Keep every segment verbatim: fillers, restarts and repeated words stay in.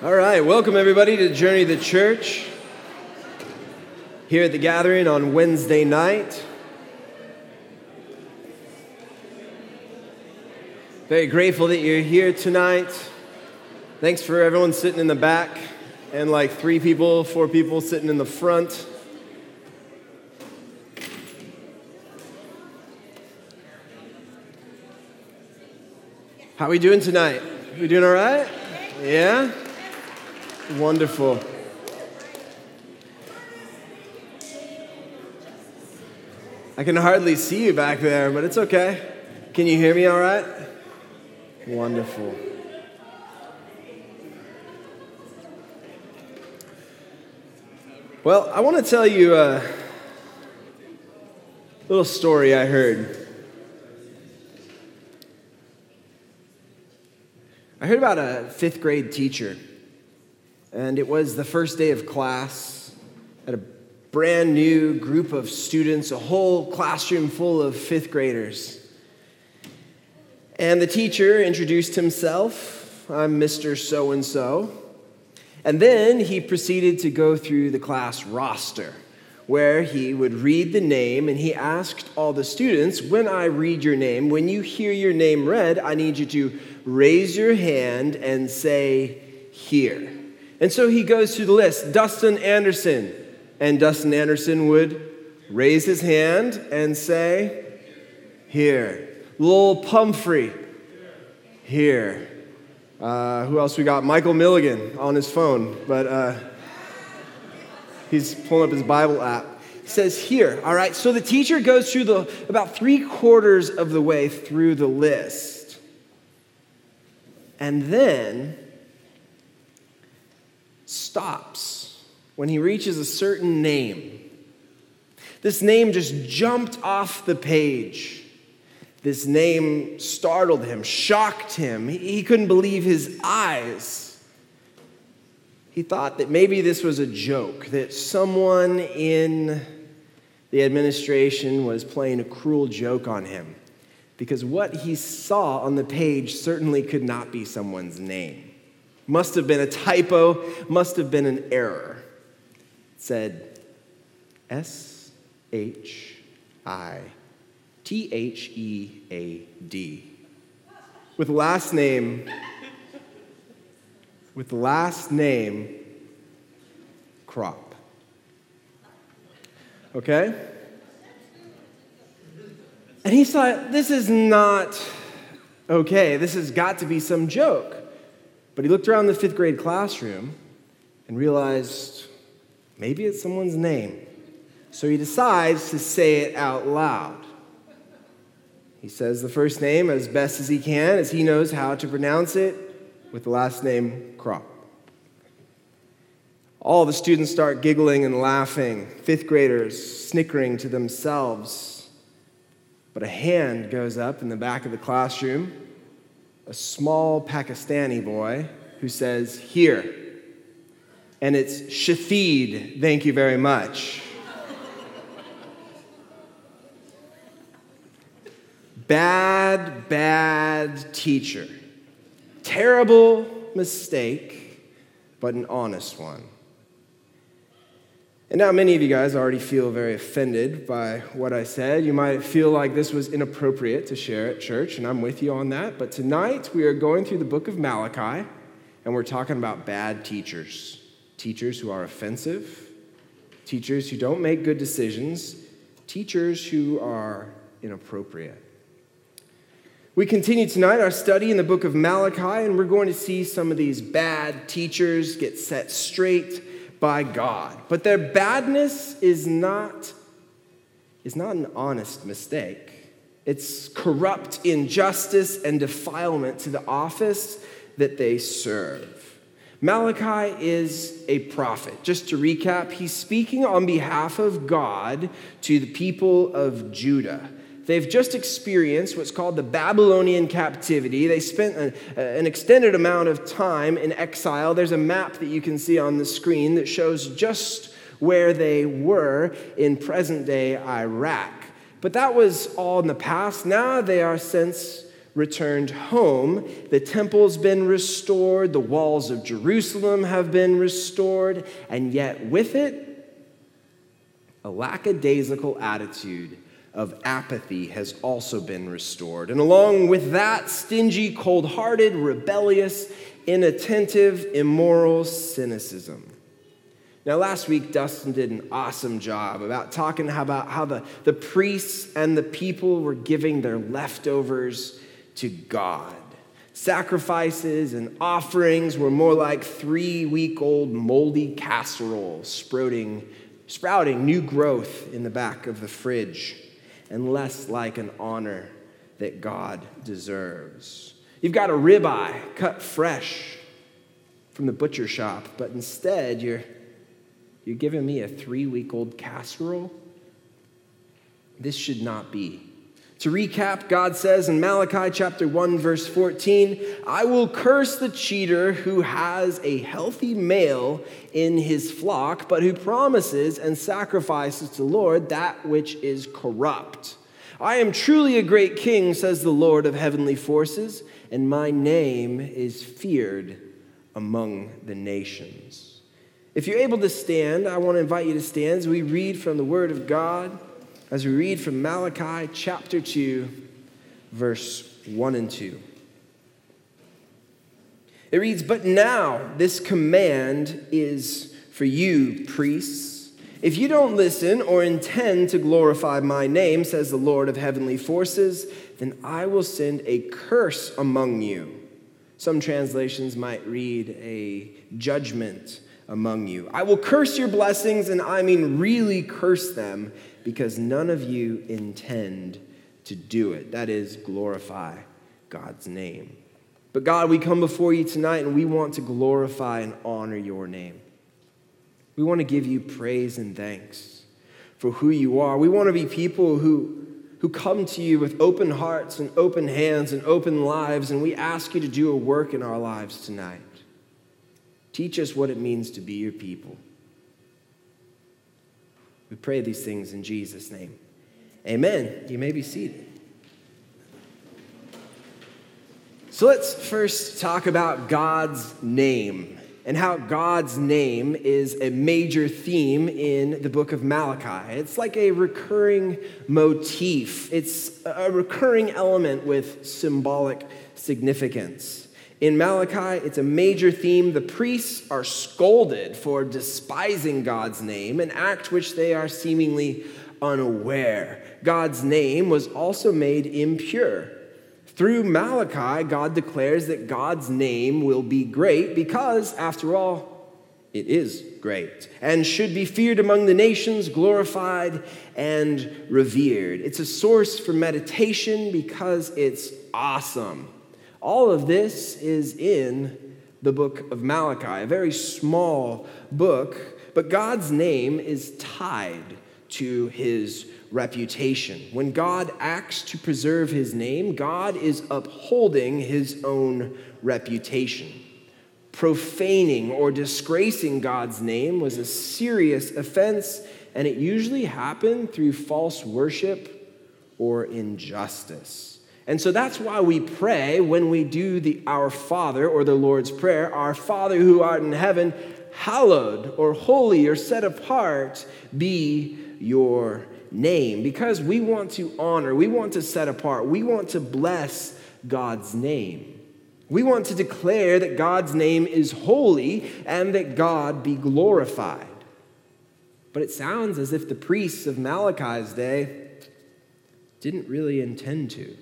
All right, welcome everybody to Journey the Church here at the gathering on Wednesday night. Very grateful that you're here tonight. Thanks for everyone sitting in the back and like three people, four people sitting in the front. How are we doing tonight? We doing all right? Yeah? Wonderful. I can hardly see you back there, but it's okay. Can you hear me all right? Wonderful. Well, I want to tell you a little story I heard. I heard about a fifth grade teacher. And it was the first day of class at a brand new group of students, a whole classroom full of fifth graders. And the teacher introduced himself, "I'm Mister So-and-so." And then he proceeded to go through the class roster, where he would read the name, and he asked all the students, when I read your name, when you hear your name read, I need you to raise your hand and say, "Here." And so he goes through the list, Dustin Anderson. And Dustin Anderson would raise his hand and say, "Here." Lowell Pumphrey, "Here." Uh, who else we got? Michael Milligan on his phone, but uh, he's pulling up his Bible app. It says, "Here." All right, so the teacher goes through the about three quarters of the way through the list. And then stops when he reaches a certain name. This name just jumped off the page. This name startled him, shocked him. He couldn't believe his eyes. He thought that maybe this was a joke, that someone in the administration was playing a cruel joke on him, because what he saw on the page certainly could not be someone's name. Must have been a typo, must have been an error. It said S H I T H E A D. With last name, with last name, Crop. Okay? And he thought, this is not okay. This has got to be some joke. But he looked around the fifth grade classroom and realized maybe it's someone's name. So he decides to say it out loud. He says the first name as best as he can, as he knows how to pronounce it, with the last name, Crop. All the students start giggling and laughing, fifth graders snickering to themselves. But a hand goes up in the back of the classroom, a small Pakistani boy who says, "Here." And it's Shafid, "Thank you very much." Bad, bad teacher. Terrible mistake, but an honest one. And now many of you guys already feel very offended by what I said. You might feel like this was inappropriate to share at church, and I'm with you on that. But tonight, we are going through the book of Malachi, and we're talking about bad teachers. Teachers who are offensive, teachers who don't make good decisions, teachers who are inappropriate. We continue tonight our study in the book of Malachi, and we're going to see some of these bad teachers get set straight by God. But their badness is not, is not an honest mistake. It's corrupt injustice and defilement to the office that they serve. Malachi is a prophet. Just to recap, he's speaking on behalf of God to the people of Judah. They've just experienced what's called the Babylonian captivity. They spent an, an extended amount of time in exile. There's a map that you can see on the screen that shows just where they were in present-day Iraq. But that was all in the past. Now they are since returned home. The temple's been restored. The walls of Jerusalem have been restored. And yet with it, a lackadaisical attitude of apathy has also been restored. And along with that, stingy, cold-hearted, rebellious, inattentive, immoral cynicism. Now, last week, Dustin did an awesome job about talking about how the, the priests and the people were giving their leftovers to God. Sacrifices and offerings were more like three-week-old moldy casserole sprouting, sprouting new growth in the back of the fridge, and less like an honor that God deserves. You've got a ribeye cut fresh from the butcher shop, but instead you're You're giving me a three-week-old casserole? This should not be. To recap, God says in Malachi chapter one, verse fourteen, I will curse the cheater who has a healthy male in his flock, but who promises and sacrifices to the Lord that which is corrupt. I am truly a great king, says the Lord of heavenly forces, and my name is feared among the nations. If you're able to stand, I want to invite you to stand as we read from the Word of God, as we read from Malachi chapter two, verse one and two. It reads, But now this command is for you, priests. If you don't listen or intend to glorify my name, says the Lord of heavenly forces, then I will send a curse among you. Some translations might read a judgment among you. I will curse your blessings, and I mean really curse them, because none of you intend to do it. That is, glorify God's name. But God, we come before you tonight, and we want to glorify and honor your name. We want to give you praise and thanks for who you are. We want to be people who, who come to you with open hearts and open hands and open lives, and we ask you to do a work in our lives tonight. Teach us what it means to be your people. We pray these things in Jesus' name. Amen. You may be seated. So let's first talk about God's name and how God's name is a major theme in the book of Malachi. It's like a recurring motif. It's a recurring element with symbolic significance. In Malachi, it's a major theme. The priests are scolded for despising God's name, an act which they are seemingly unaware. God's name was also made impure. Through Malachi, God declares that God's name will be great because, after all, it is great and should be feared among the nations, glorified and revered. It's a source for meditation because it's awesome. All of this is in the book of Malachi, a very small book, but God's name is tied to his reputation. When God acts to preserve his name, God is upholding his own reputation. Profaning or disgracing God's name was a serious offense, and it usually happened through false worship or injustice. And so that's why we pray when we do the Our Father or the Lord's Prayer, Our Father who art in heaven, hallowed or holy or set apart be your name. Because we want to honor, we want to set apart, we want to bless God's name. We want to declare that God's name is holy and that God be glorified. But it sounds as if the priests of Malachi's day didn't really intend to.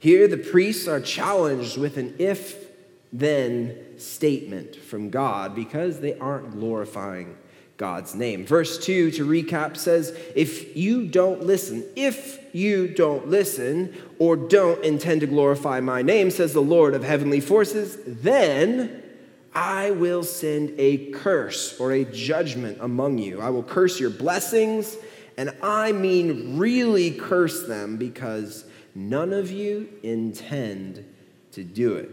Here, the priests are challenged with an if-then statement from God because they aren't glorifying God's name. Verse two, to recap, says, if you don't listen, if you don't listen or don't intend to glorify my name, says the Lord of heavenly forces, then I will send a curse or a judgment among you. I will curse your blessings, and I mean really curse them because none of you intend to do it.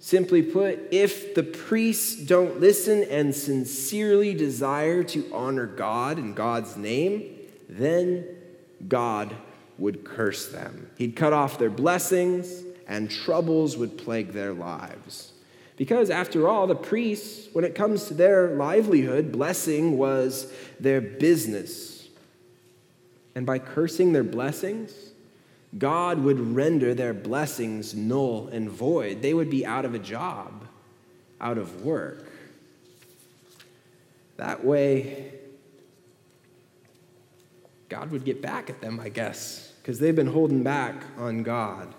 Simply put, if the priests don't listen and sincerely desire to honor God and God's name, then God would curse them. He'd cut off their blessings, and troubles would plague their lives. Because after all, the priests, when it comes to their livelihood, blessing was their business. And by cursing their blessings, God would render their blessings null and void. They would be out of a job, out of work. That way, God would get back at them, I guess, because they've been holding back on God.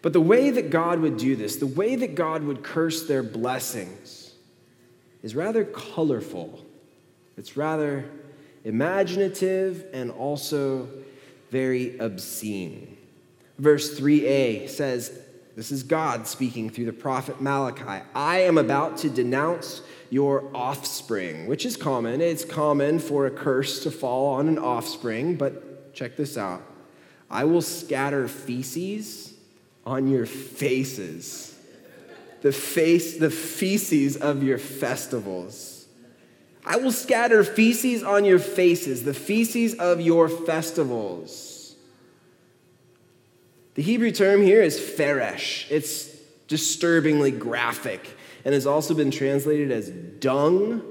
But the way that God would do this, the way that God would curse their blessings, is rather colorful. It's rather imaginative and also very obscene. Verse three a says, this is God speaking through the prophet Malachi, "I am about to denounce your offspring," which is common. It's common for a curse to fall on an offspring, but check this out. "I will scatter feces on your faces, the face, the feces of your festivals." I will scatter feces on your faces, the feces of your festivals. The Hebrew term here is feresh. It's disturbingly graphic and has also been translated as dung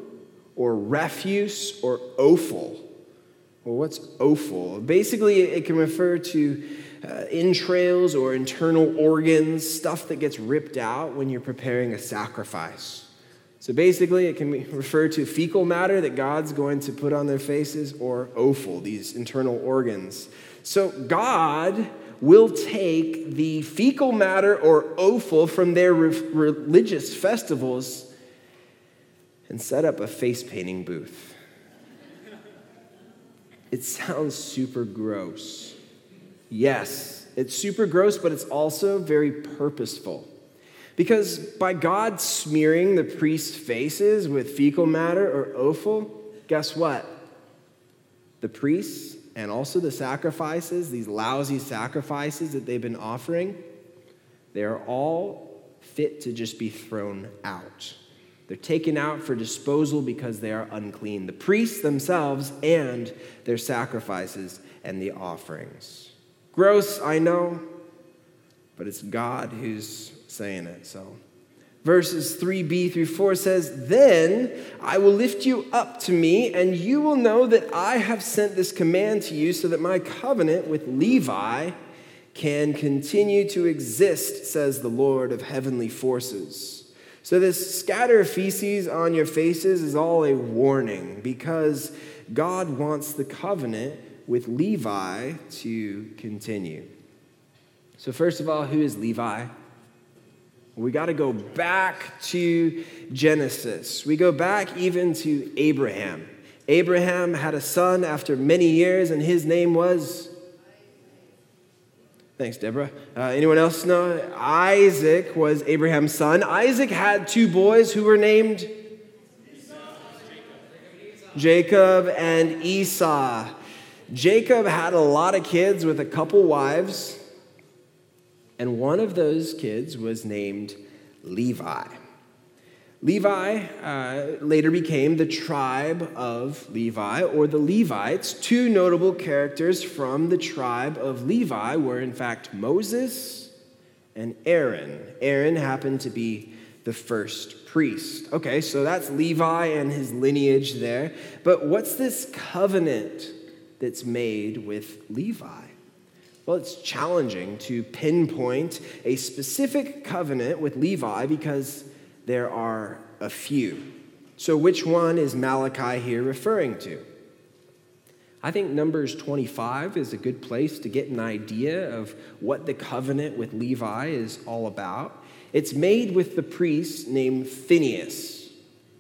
or refuse or offal. Well, what's offal? Basically, it can refer to Uh, entrails or internal organs, stuff that gets ripped out when you're preparing a sacrifice. So basically, it can refer to fecal matter that God's going to put on their faces, or offal, these internal organs. So God will take the fecal matter or offal from their re- religious festivals and set up a face painting booth. It sounds super gross. Yes, it's super gross, but it's also very purposeful. Because by God smearing the priest's faces with fecal matter or offal, guess what? The priests and also the sacrifices, these lousy sacrifices that they've been offering, they are all fit to just be thrown out. They're taken out for disposal because they are unclean. The priests themselves and their sacrifices and the offerings. Gross, I know, but it's God who's saying it. So verses three b through four says, "Then I will lift you up to me, and you will know that I have sent this command to you so that my covenant with Levi can continue to exist, says the Lord of heavenly forces." So this scatter feces on your faces is all a warning, because God wants the covenant with Levi to continue. So first of all, who is Levi? We got to go back to Genesis. We go back even to Abraham. Abraham had a son after many years, and his name was? Thanks, Deborah. Uh, anyone else know? Isaac was Abraham's son. Isaac had two boys who were named? Jacob and Esau. Jacob had a lot of kids with a couple wives, and one of those kids was named Levi. Levi uh, later became the tribe of Levi, or the Levites. Two notable characters from the tribe of Levi were, in fact, Moses and Aaron. Aaron happened to be the first priest. Okay, so that's Levi and his lineage there. But what's this covenant that's made with Levi? Well, it's challenging to pinpoint a specific covenant with Levi because there are a few. So which one is Malachi here referring to? I think Numbers twenty-five is a good place to get an idea of what the covenant with Levi is all about. It's made with the priest named Phinehas.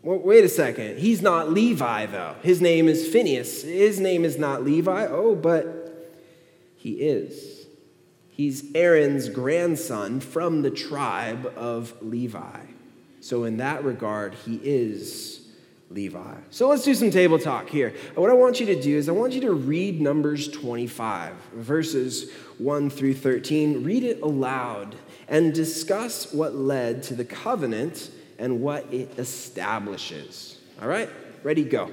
Wait a second. He's not Levi, though. His name is Phinehas. His name is not Levi. Oh, but he is. He's Aaron's grandson from the tribe of Levi. So in that regard, he is Levi. So let's do some table talk here. What I want you to do is I want you to read Numbers twenty-five, verses one through thirteen. Read it aloud and discuss what led to the covenant and what it establishes. All right, ready, go.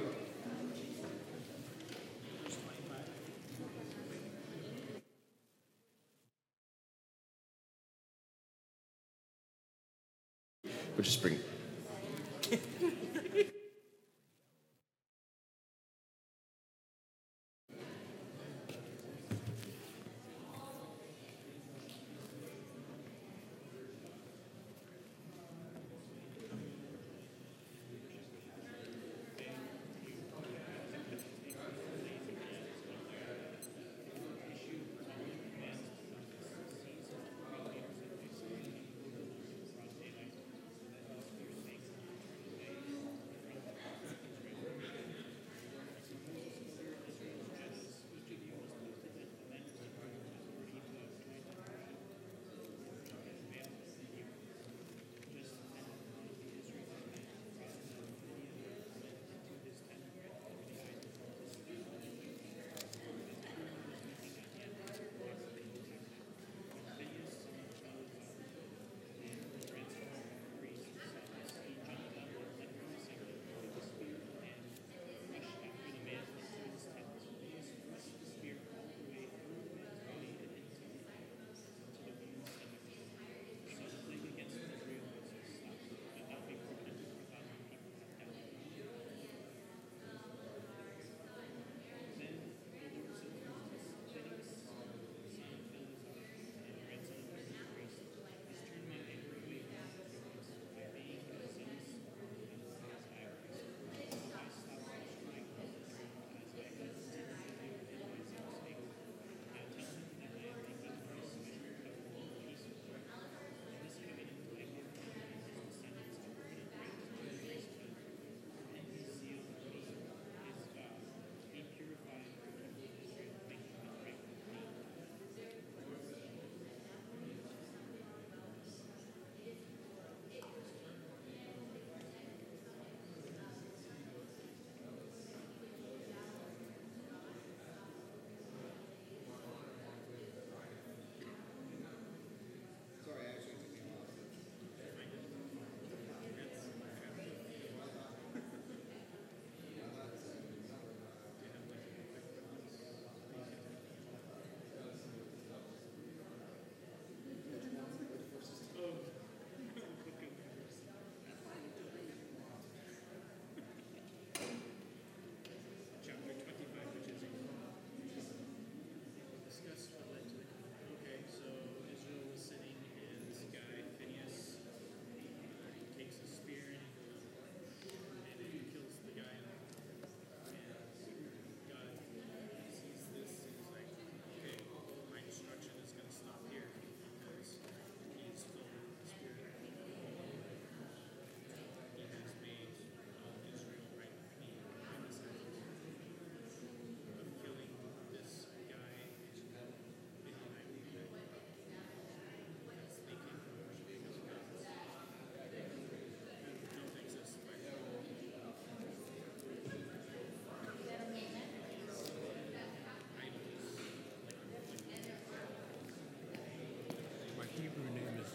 just bring it.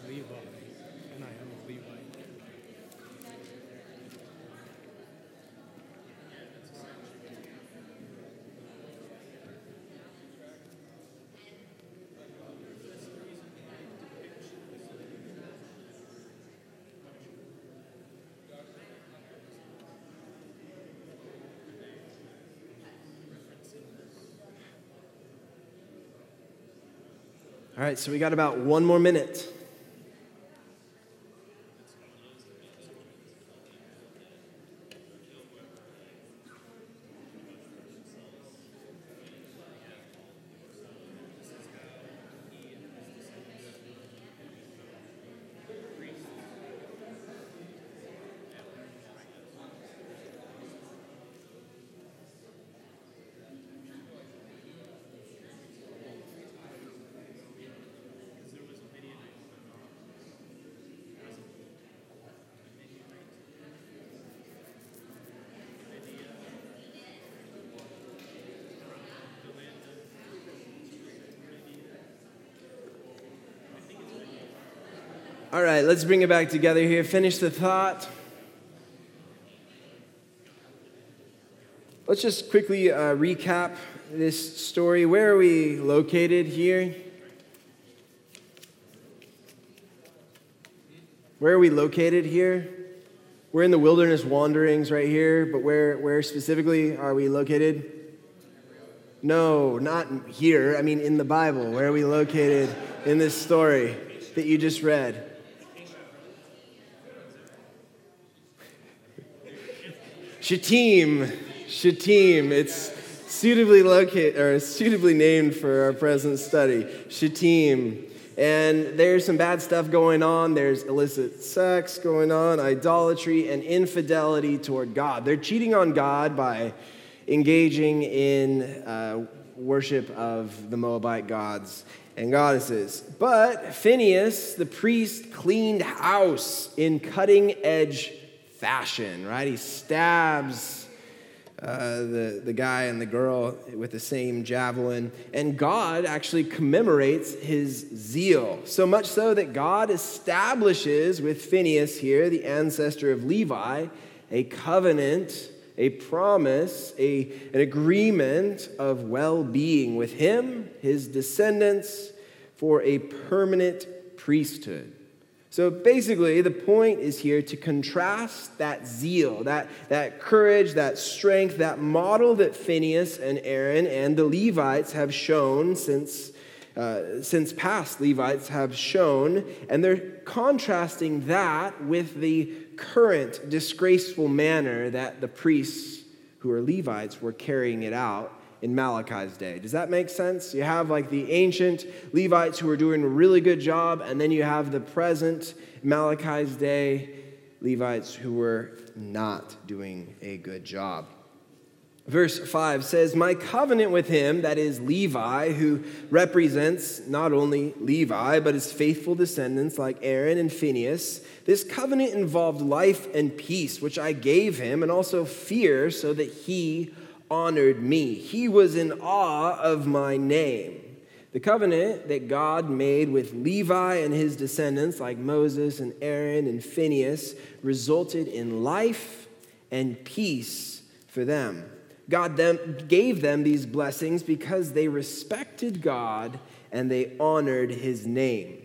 Levi, and I am a Levite. All right, so we got about one more minute. All right, let's bring it back together here. Finish the thought. Let's just quickly uh, recap this story. Where are we located here? Where are we located here? We're in the wilderness wanderings right here, but where, where specifically are we located? No, not here. I mean, in the Bible. Where are we located in this story that you just read? Shittim. Shittim. It's suitably located, or suitably named for our present study. Shittim. And there's some bad stuff going on. There's illicit sex going on, idolatry, and infidelity toward God. They're cheating on God by engaging in uh, worship of the Moabite gods and goddesses. But Phinehas, the priest, cleaned house in cutting-edge fashion, right? He stabs uh, the, the guy and the girl with the same javelin, and God actually commemorates his zeal, so much so that God establishes with Phinehas here, the ancestor of Levi, a covenant, a promise, a, an agreement of well-being with him, his descendants, for a permanent priesthood. So basically, the point is here to contrast that zeal, that, that courage, that strength, that model that Phinehas and Aaron and the Levites have shown since, uh, since past Levites have shown, and they're contrasting that with the current disgraceful manner that the priests who are Levites were carrying it out in Malachi's day. Does that make sense? You have like the ancient Levites who are doing a really good job, and then you have the present Malachi's day Levites who were not doing a good job. Verse five says, "My covenant with him," that is Levi, who represents not only Levi, but his faithful descendants like Aaron and Phinehas, "this covenant involved life and peace, which I gave him, and also fear, so that he honored me. He was in awe of my name." The covenant that God made with Levi and his descendants like Moses and Aaron and Phinehas resulted in life and peace for them. God them, gave them these blessings because they respected God and they honored his name.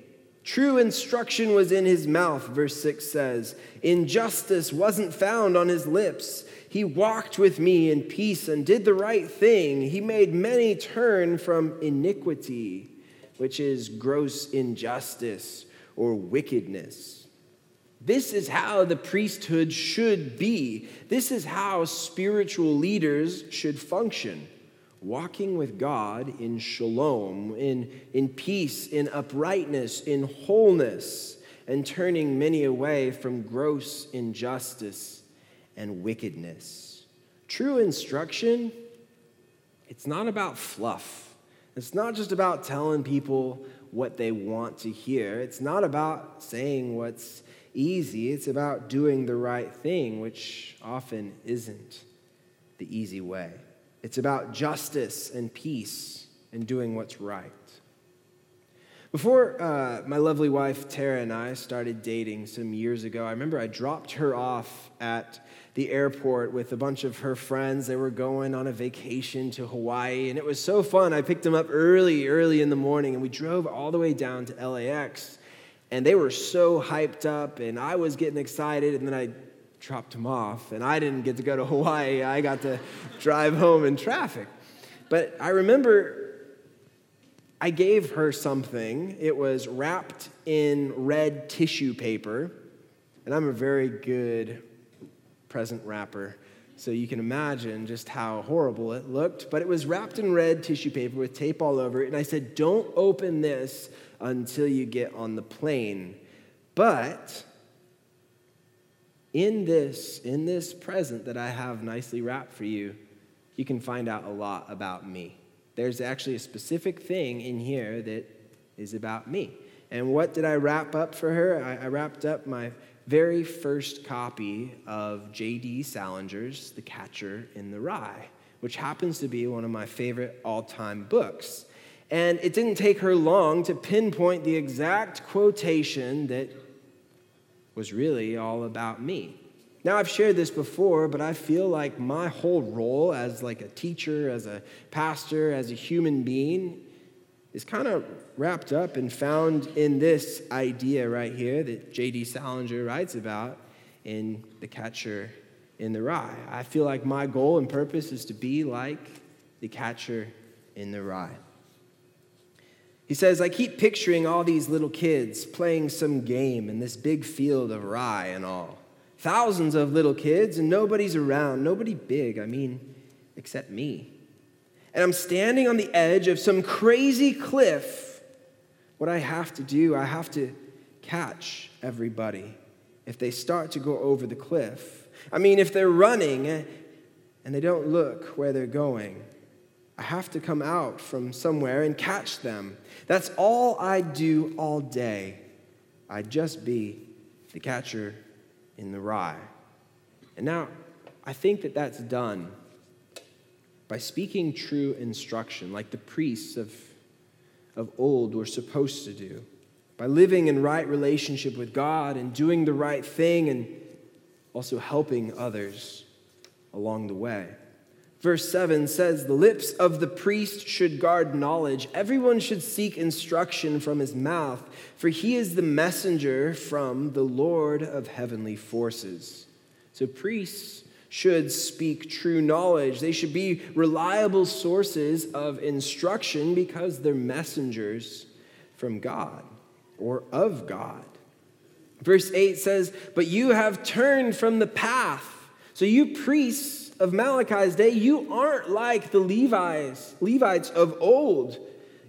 True instruction was in his mouth, verse six says. Injustice wasn't found on his lips. He walked with me in peace and did the right thing. He made many turn from iniquity, which is gross injustice or wickedness. This is how the priesthood should be. This is how spiritual leaders should function, walking with God in shalom, in, in peace, in uprightness, in wholeness, and turning many away from gross injustice and wickedness. True instruction, it's not about fluff. It's not just about telling people what they want to hear. It's not about saying what's easy. It's about doing the right thing, which often isn't the easy way. It's about justice and peace and doing what's right. Before uh, my lovely wife Tara and I started dating some years ago, I remember I dropped her off at the airport with a bunch of her friends. They were going on a vacation to Hawaii, and it was so fun. I picked them up early, early in the morning, and we drove all the way down to L A X. And they were so hyped up, and I was getting excited, and then I dropped them off, and I didn't get to go to Hawaii. I got to drive home in traffic. But I remember I gave her something. It was wrapped in red tissue paper, and I'm a very good present wrapper, so you can imagine just how horrible it looked. But it was wrapped in red tissue paper with tape all over it, and I said, "Don't open this until you get on the plane." But in this, in this present that I have nicely wrapped for you, you can find out a lot about me. There's actually a specific thing in here that is about me. And what did I wrap up for her? I, I wrapped up my very first copy of J D Salinger's The Catcher in the Rye, which happens to be one of my favorite all-time books. And it didn't take her long to pinpoint the exact quotation that was really all about me. Now, I've shared this before, but I feel like my whole role as like a teacher, as a pastor, as a human being is kind of wrapped up and found in this idea right here that J D. Salinger writes about in The Catcher in the Rye. I feel like my goal and purpose is to be like the catcher in the rye. He says, I keep picturing all these little kids playing some game in this big field of rye and all. Thousands of little kids, and nobody's around, nobody big, I mean, except me. And I'm standing on the edge of some crazy cliff. What I have to do, I have to catch everybody if they start to go over the cliff. I mean, if they're running and they don't look where they're going, I have to come out from somewhere and catch them. That's all I do all day. I just be the catcher in the rye. And now, I think that that's done by speaking true instruction, like the priests of, of old were supposed to do, by living in right relationship with God and doing the right thing and also helping others along the way. Verse seven says, the lips of the priest should guard knowledge. Everyone should seek instruction from his mouth, for he is the messenger from the Lord of heavenly forces. So priests should speak true knowledge. They should be reliable sources of instruction because they're messengers from God or of God. Verse eight says, but you have turned from the path. So you priests of Malachi's day, you aren't like the Levites, Levites of old.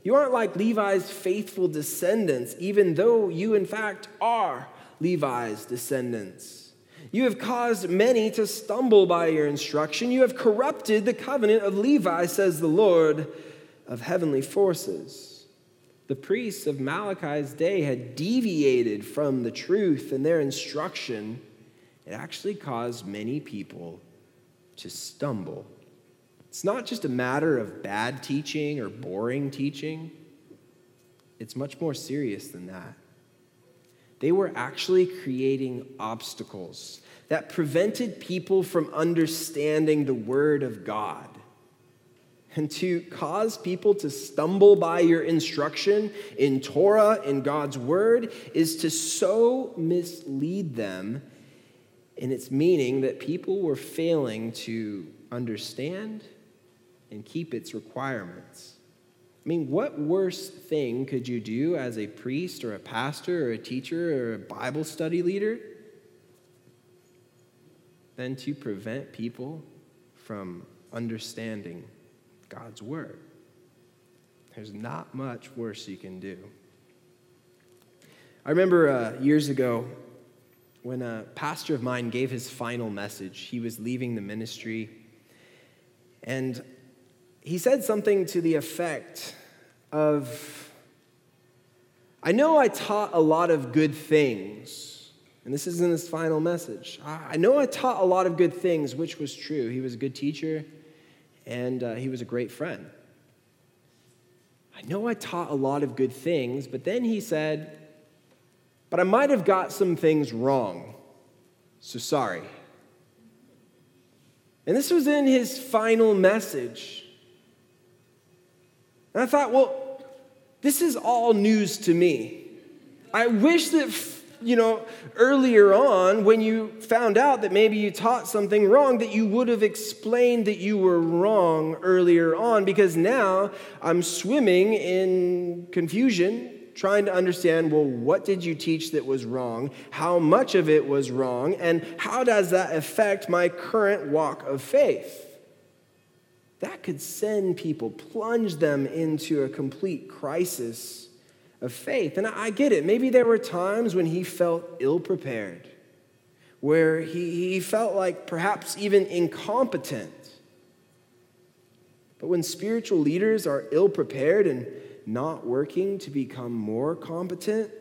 You aren't like Levi's faithful descendants, even though you, in fact, are Levi's descendants. You have caused many to stumble by your instruction. You have corrupted the covenant of Levi, says the Lord of heavenly forces. The priests of Malachi's day had deviated from the truth and their instruction. It actually caused many people to stumble. It's not just a matter of bad teaching or boring teaching. It's much more serious than that. They were actually creating obstacles that prevented people from understanding the Word of God. And to cause people to stumble by your instruction in Torah, in God's Word, is to so mislead them in its meaning that people were failing to understand and keep its requirements. I mean, what worse thing could you do as a priest or a pastor or a teacher or a Bible study leader than to prevent people from understanding God's word? There's not much worse you can do. I remember uh, years ago, when a pastor of mine gave his final message, he was leaving the ministry, and he said something to the effect of, I know I taught a lot of good things, and this isn't his final message. I know I taught a lot of good things, which was true. He was a good teacher, and uh, he was a great friend. I know I taught a lot of good things, but then he said, but I might have got some things wrong, so sorry. And this was in his final message. And I thought, well, this is all news to me. I wish that, you know, earlier on when you found out that maybe you taught something wrong, that you would have explained that you were wrong earlier on, because now I'm swimming in confusion, trying to understand, well, what did you teach that was wrong? How much of it was wrong? And how does that affect my current walk of faith? That could send people, plunge them into a complete crisis of faith. And I get it. Maybe there were times when he felt ill-prepared, where he, he felt like perhaps even incompetent. But when spiritual leaders are ill-prepared and not working to become more competent,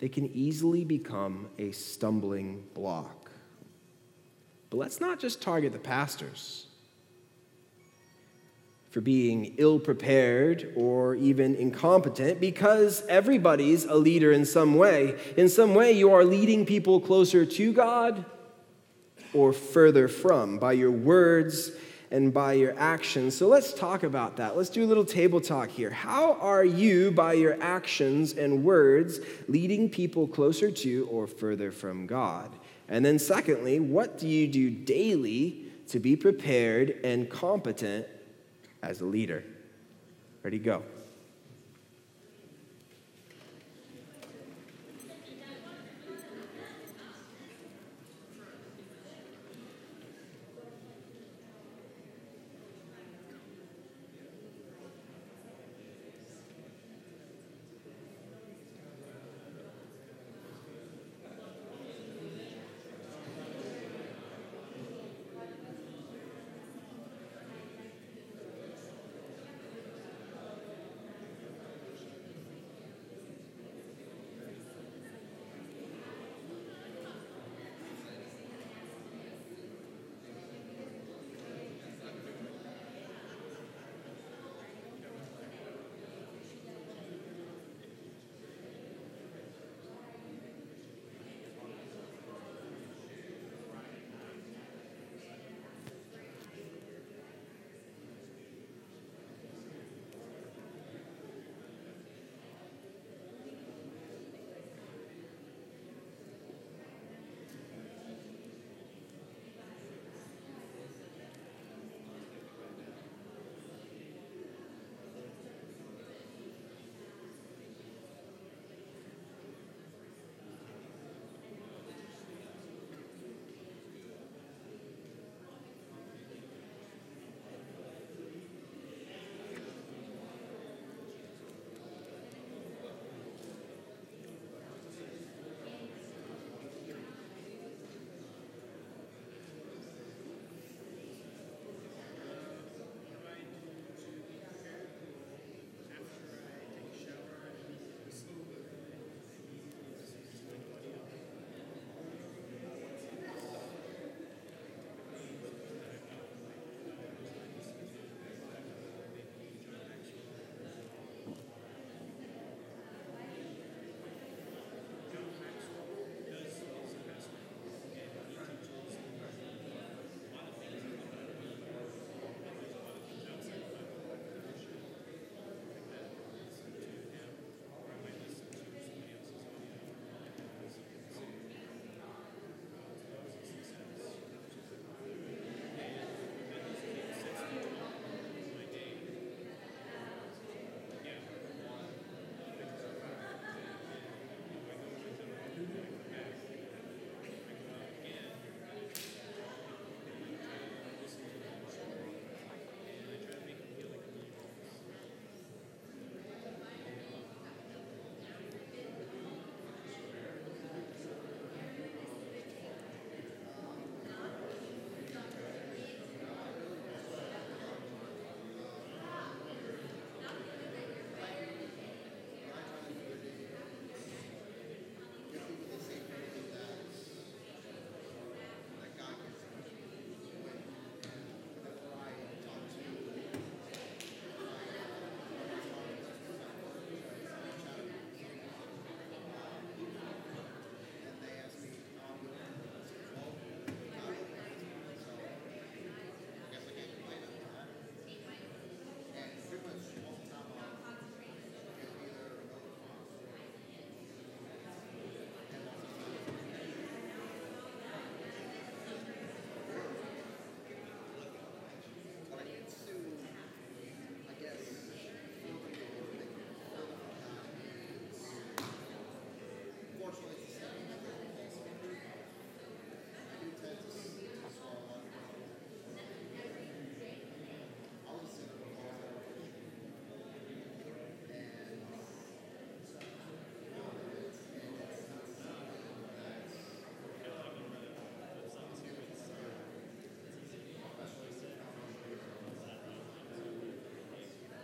they can easily become a stumbling block. But let's not just target the pastors for being ill-prepared or even incompetent, because everybody's a leader in some way. In some way, you are leading people closer to God or further from by your words and by your actions. So let's talk about that. Let's do a little table talk here. How are you, by your actions and words, leading people closer to or further from God? And then secondly, what do you do daily to be prepared and competent as a leader? Ready, go.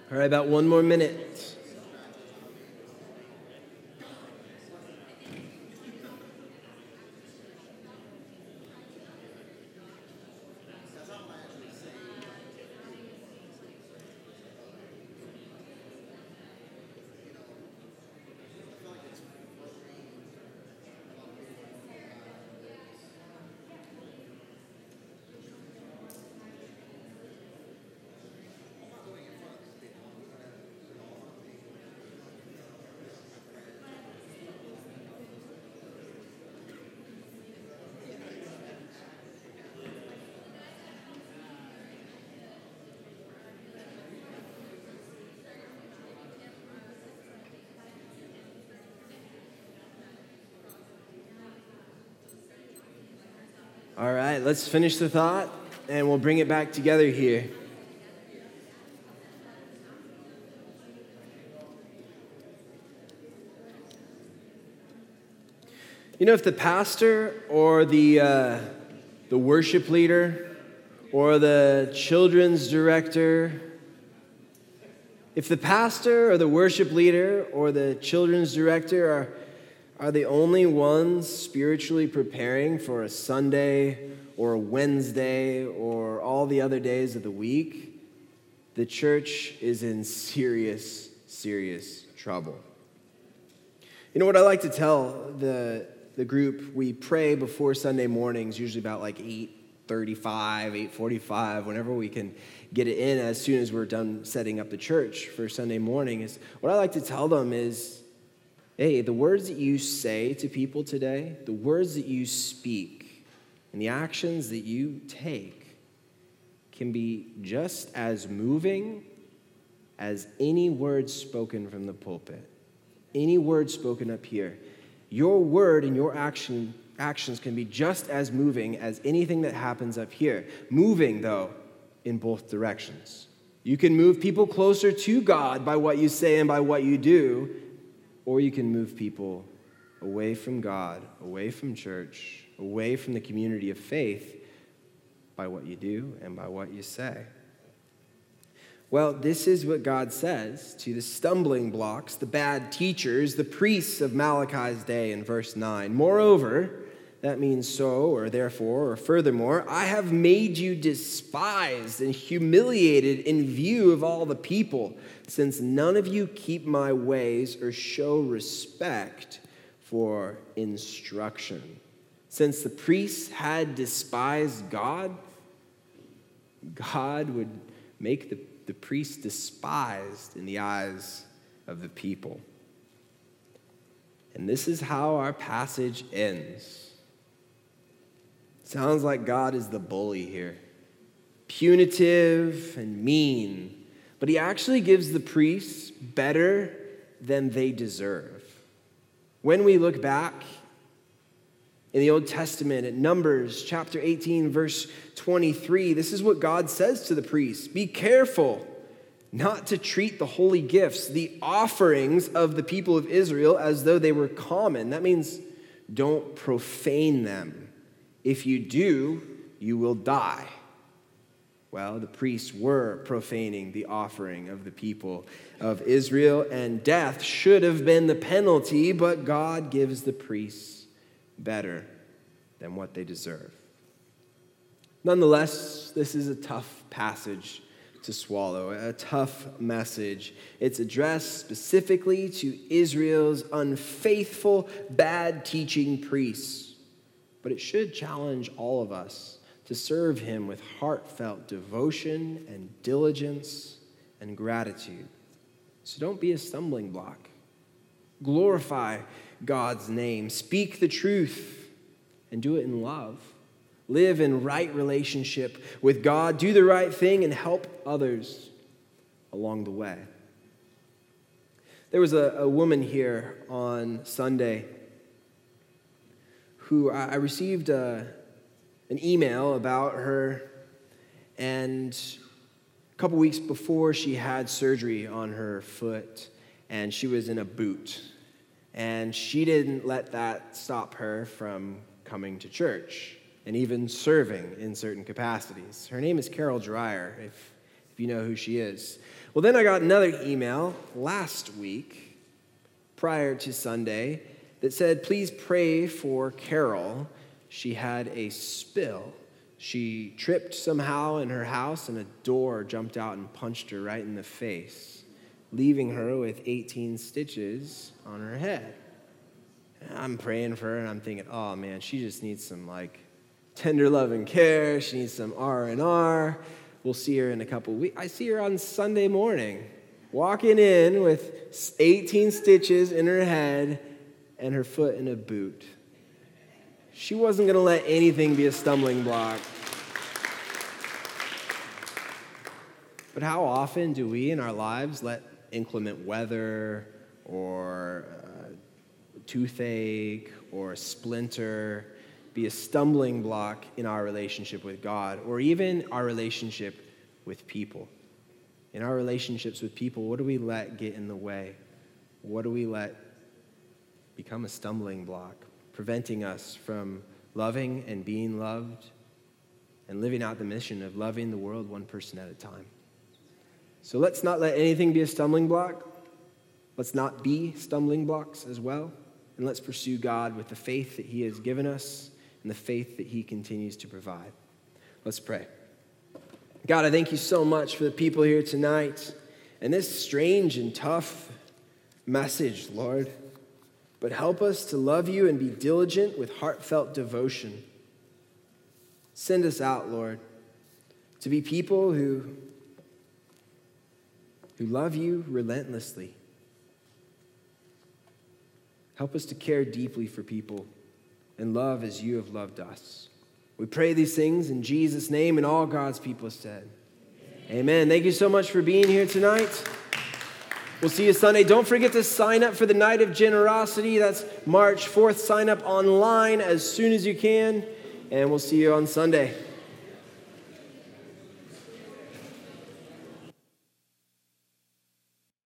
All right, about one more minute. All right, let's finish the thought, and we'll bring it back together here. You know, if the pastor or the uh, the worship leader or the children's director, if the pastor or the worship leader or the children's director are Are the only ones spiritually preparing for a Sunday or a Wednesday or all the other days of the week? The church is in serious, serious trouble. You know what I like to tell the, the group? We pray before Sunday mornings, usually about like eight thirty-five, eight forty-five, whenever we can get it in as soon as we're done setting up the church for Sunday morning. Is what I like to tell them is, hey, the words that you say to people today, the words that you speak, and the actions that you take can be just as moving as any word spoken from the pulpit, any word spoken up here. Your word and your action actions can be just as moving as anything that happens up here. Moving, though, in both directions. You can move people closer to God by what you say and by what you do, or you can move people away from God, away from church, away from the community of faith by what you do and by what you say. Well, this is what God says to the stumbling blocks, the bad teachers, the priests of Malachi's day in verse nine. Moreover, that means so, or therefore, or furthermore, I have made you despised and humiliated in view of all the people, since none of you keep my ways or show respect for instruction. Since the priests had despised God, God would make the, the priests despised in the eyes of the people. And this is how our passage ends. Sounds like God is the bully here, punitive and mean, but he actually gives the priests better than they deserve. When we look back in the Old Testament at Numbers chapter eighteen, verse twenty-three, this is what God says to the priests: be careful not to treat the holy gifts, the offerings of the people of Israel, as though they were common. That means don't profane them. If you do, you will die. Well, the priests were profaning the offering of the people of Israel, and death should have been the penalty, but God gives the priests better than what they deserve. Nonetheless, this is a tough passage to swallow, a tough message. It's addressed specifically to Israel's unfaithful, bad teaching priests. But it should challenge all of us to serve him with heartfelt devotion and diligence and gratitude. So don't be a stumbling block. Glorify God's name. Speak the truth and do it in love. Live in right relationship with God. Do the right thing and help others along the way. There was a, a woman here on Sunday who I received a, an email about her, and a couple weeks before she had surgery on her foot, and she was in a boot, and she didn't let that stop her from coming to church and even serving in certain capacities. Her name is Carol Dreyer, if, if you know who she is. Well, then I got another email last week, prior to Sunday, that said, please pray for Carol. She had a spill. She tripped somehow in her house, and a door jumped out and punched her right in the face, leaving her with eighteen stitches on her head. And I'm praying for her, and I'm thinking, oh, man, she just needs some, like, tender love and care. She needs some R and R. We'll see her in a couple weeks. I see her on Sunday morning, walking in with eighteen stitches in her head, and her foot in a boot. She wasn't going to let anything be a stumbling block. But how often do we in our lives let inclement weather or uh, toothache or a splinter be a stumbling block in our relationship with God or even our relationship with people. In our relationships with people, what do we let get in the way? What do we let become a stumbling block, preventing us from loving and being loved and living out the mission of loving the world one person at a time? So let's not let anything be a stumbling block. Let's not be stumbling blocks as well. And let's pursue God with the faith that he has given us and the faith that he continues to provide. Let's pray. God, I thank you so much for the people here tonight and this strange and tough message, Lord. But help us to love you and be diligent with heartfelt devotion. Send us out, Lord, to be people who, who love you relentlessly. Help us to care deeply for people and love as you have loved us. We pray these things in Jesus' name, and all God's people said, amen. Amen. Thank you so much for being here tonight. We'll see you Sunday. Don't forget to sign up for the Night of Generosity. That's March fourth. Sign up online as soon as you can, and we'll see you on Sunday.